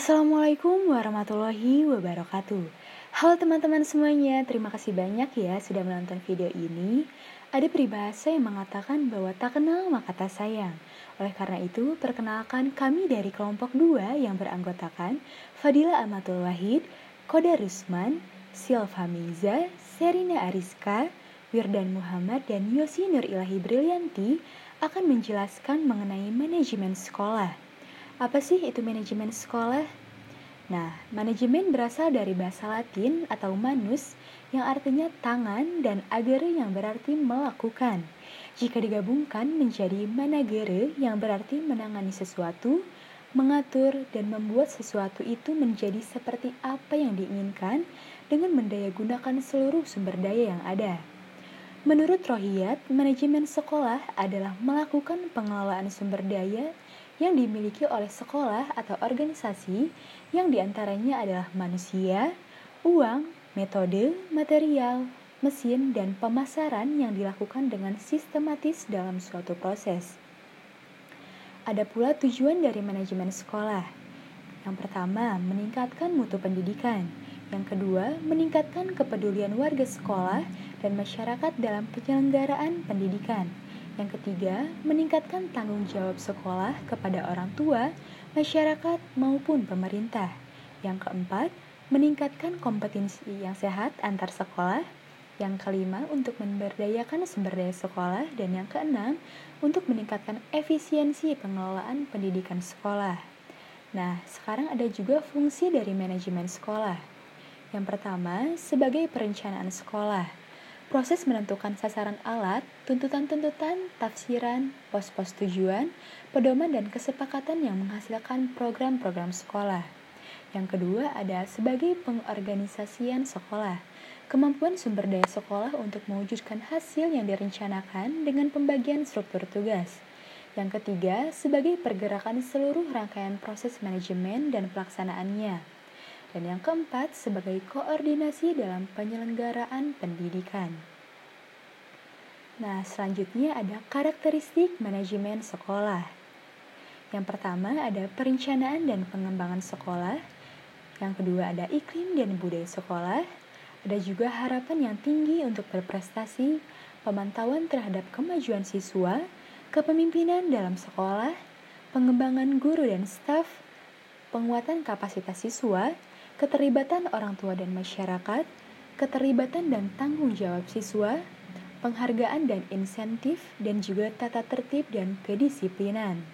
Assalamualaikum warahmatullahi wabarakatuh. Halo teman-teman semuanya, terima kasih banyak ya sudah menonton video ini. Ada peribahasa yang mengatakan bahwa tak kenal maka tak sayang. Oleh karena itu, perkenalkan kami dari kelompok 2 yang beranggotakan Fadila Amatul Wahid, Koda Rusman, Silva Miza, Serina Ariska, Wirdan Muhammad, dan Yosinur Ilahi Brilianti akan menjelaskan mengenai manajemen sekolah. Apa sih itu manajemen sekolah? Nah, manajemen berasal dari bahasa Latin atau manus yang artinya tangan dan agere yang berarti melakukan. Jika digabungkan menjadi managere yang berarti menangani sesuatu, mengatur dan membuat sesuatu itu menjadi seperti apa yang diinginkan dengan mendayagunakan seluruh sumber daya yang ada. Menurut Rohiyat, manajemen sekolah adalah melakukan pengelolaan sumber daya yang dimiliki oleh sekolah atau organisasi yang diantaranya adalah manusia, uang, metode, material, mesin, dan pemasaran yang dilakukan dengan sistematis dalam suatu proses. Ada pula tujuan dari manajemen sekolah. Yang pertama, meningkatkan mutu pendidikan. Yang kedua, meningkatkan kepedulian warga sekolah dan masyarakat dalam penyelenggaraan pendidikan. Yang ketiga, meningkatkan tanggung jawab sekolah kepada orang tua, masyarakat, maupun pemerintah. Yang keempat, meningkatkan kompetensi yang sehat antar sekolah. Yang kelima, untuk memberdayakan sumber daya sekolah. Dan yang keenam, untuk meningkatkan efisiensi pengelolaan pendidikan sekolah. Nah, sekarang ada juga fungsi dari manajemen sekolah. Yang pertama, sebagai perencanaan sekolah. Proses menentukan sasaran alat, tuntutan-tuntutan, tafsiran, pos-pos tujuan, pedoman dan kesepakatan yang menghasilkan program-program sekolah. Yang kedua ada sebagai pengorganisasian sekolah. Kemampuan sumber daya sekolah untuk mewujudkan hasil yang direncanakan dengan pembagian struktur tugas. Yang ketiga sebagai pergerakan seluruh rangkaian proses manajemen dan pelaksanaannya. Dan yang keempat, sebagai koordinasi dalam penyelenggaraan pendidikan. Nah, selanjutnya ada karakteristik manajemen sekolah. Yang pertama ada perencanaan dan pengembangan sekolah. Yang kedua ada iklim dan budaya sekolah. Ada juga harapan yang tinggi untuk berprestasi, pemantauan terhadap kemajuan siswa, kepemimpinan dalam sekolah, pengembangan guru dan staf, penguatan kapasitas siswa, keterlibatan orang tua dan masyarakat, keterlibatan dan tanggung jawab siswa, penghargaan dan insentif, dan juga tata tertib dan kedisiplinan.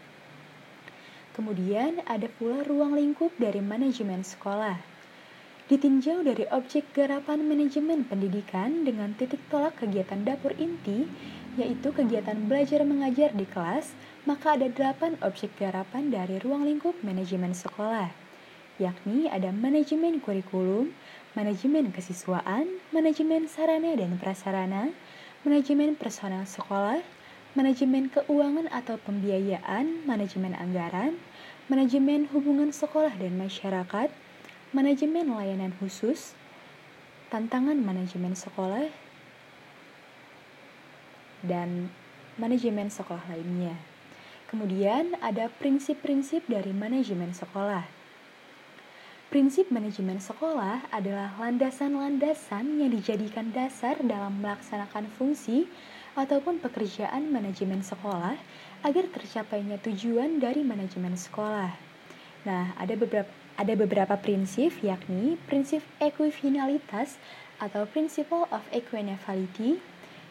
Kemudian ada pula ruang lingkup dari manajemen sekolah. Ditinjau dari objek garapan manajemen pendidikan dengan titik tolak kegiatan dapur inti, yaitu kegiatan belajar mengajar di kelas, maka ada 8 objek garapan dari ruang lingkup manajemen sekolah. Yakni ada manajemen kurikulum, manajemen kesiswaan, manajemen sarana dan prasarana, manajemen personal sekolah, manajemen keuangan atau pembiayaan, manajemen anggaran, manajemen hubungan sekolah dan masyarakat, manajemen layanan khusus, tantangan manajemen sekolah, dan manajemen sekolah lainnya. Kemudian ada prinsip-prinsip dari manajemen sekolah. Prinsip manajemen sekolah adalah landasan-landasan yang dijadikan dasar dalam melaksanakan fungsi ataupun pekerjaan manajemen sekolah agar tercapainya tujuan dari manajemen sekolah. Nah, ada beberapa prinsip, yakni prinsip ekuifinalitas atau Principle of Equinevality.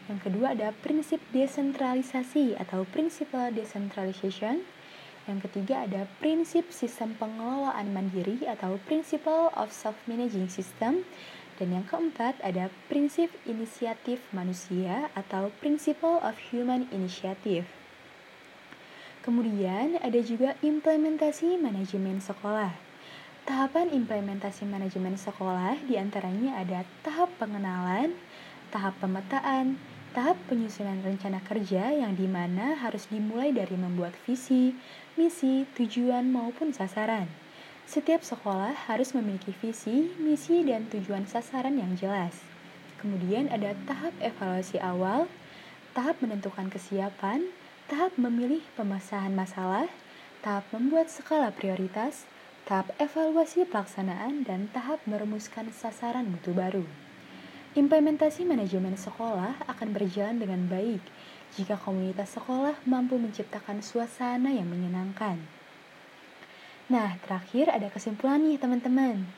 Yang kedua ada prinsip desentralisasi atau Principle Decentralization. Yang ketiga ada prinsip sistem pengelolaan mandiri atau Principle of Self-Managing System. Dan yang keempat ada prinsip inisiatif manusia atau Principle of Human Initiative. Kemudian ada juga implementasi manajemen sekolah. Tahapan implementasi manajemen sekolah diantaranya ada tahap pengenalan, tahap pemetaan, tahap penyusunan rencana kerja yang dimana harus dimulai dari membuat visi, misi, tujuan maupun sasaran. Setiap sekolah harus memiliki visi, misi, dan tujuan sasaran yang jelas. Kemudian ada tahap evaluasi awal, tahap menentukan kesiapan, tahap memilih pemecahan masalah, tahap membuat skala prioritas, tahap evaluasi pelaksanaan, dan tahap merumuskan sasaran mutu baru. Implementasi manajemen sekolah akan berjalan dengan baik jika komunitas sekolah mampu menciptakan suasana yang menyenangkan. Nah, terakhir ada kesimpulan nih teman-teman.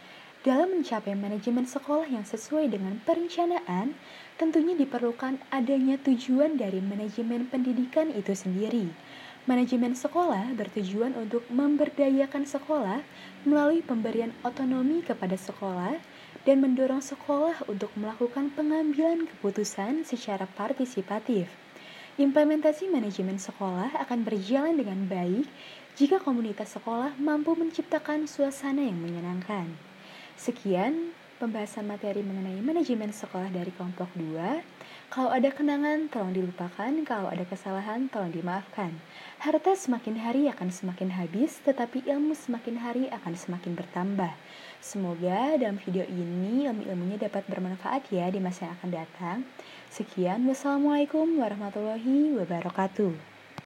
Dalam mencapai manajemen sekolah yang sesuai dengan perencanaan, tentunya diperlukan adanya tujuan dari manajemen pendidikan itu sendiri. Manajemen sekolah bertujuan untuk memberdayakan sekolah melalui pemberian otonomi kepada sekolah dan mendorong sekolah untuk melakukan pengambilan keputusan secara partisipatif. Implementasi manajemen sekolah akan berjalan dengan baik jika komunitas sekolah mampu menciptakan suasana yang menyenangkan. Sekian pembahasan materi mengenai manajemen sekolah dari kelompok 2. Kalau ada kenangan, tolong dilupakan. Kalau ada kesalahan, tolong dimaafkan. Harta semakin hari akan semakin habis, tetapi ilmu semakin hari akan semakin bertambah. Semoga dalam video ini ilmu-ilmunya dapat bermanfaat ya di masa yang akan datang. Sekian, wassalamualaikum warahmatullahi wabarakatuh.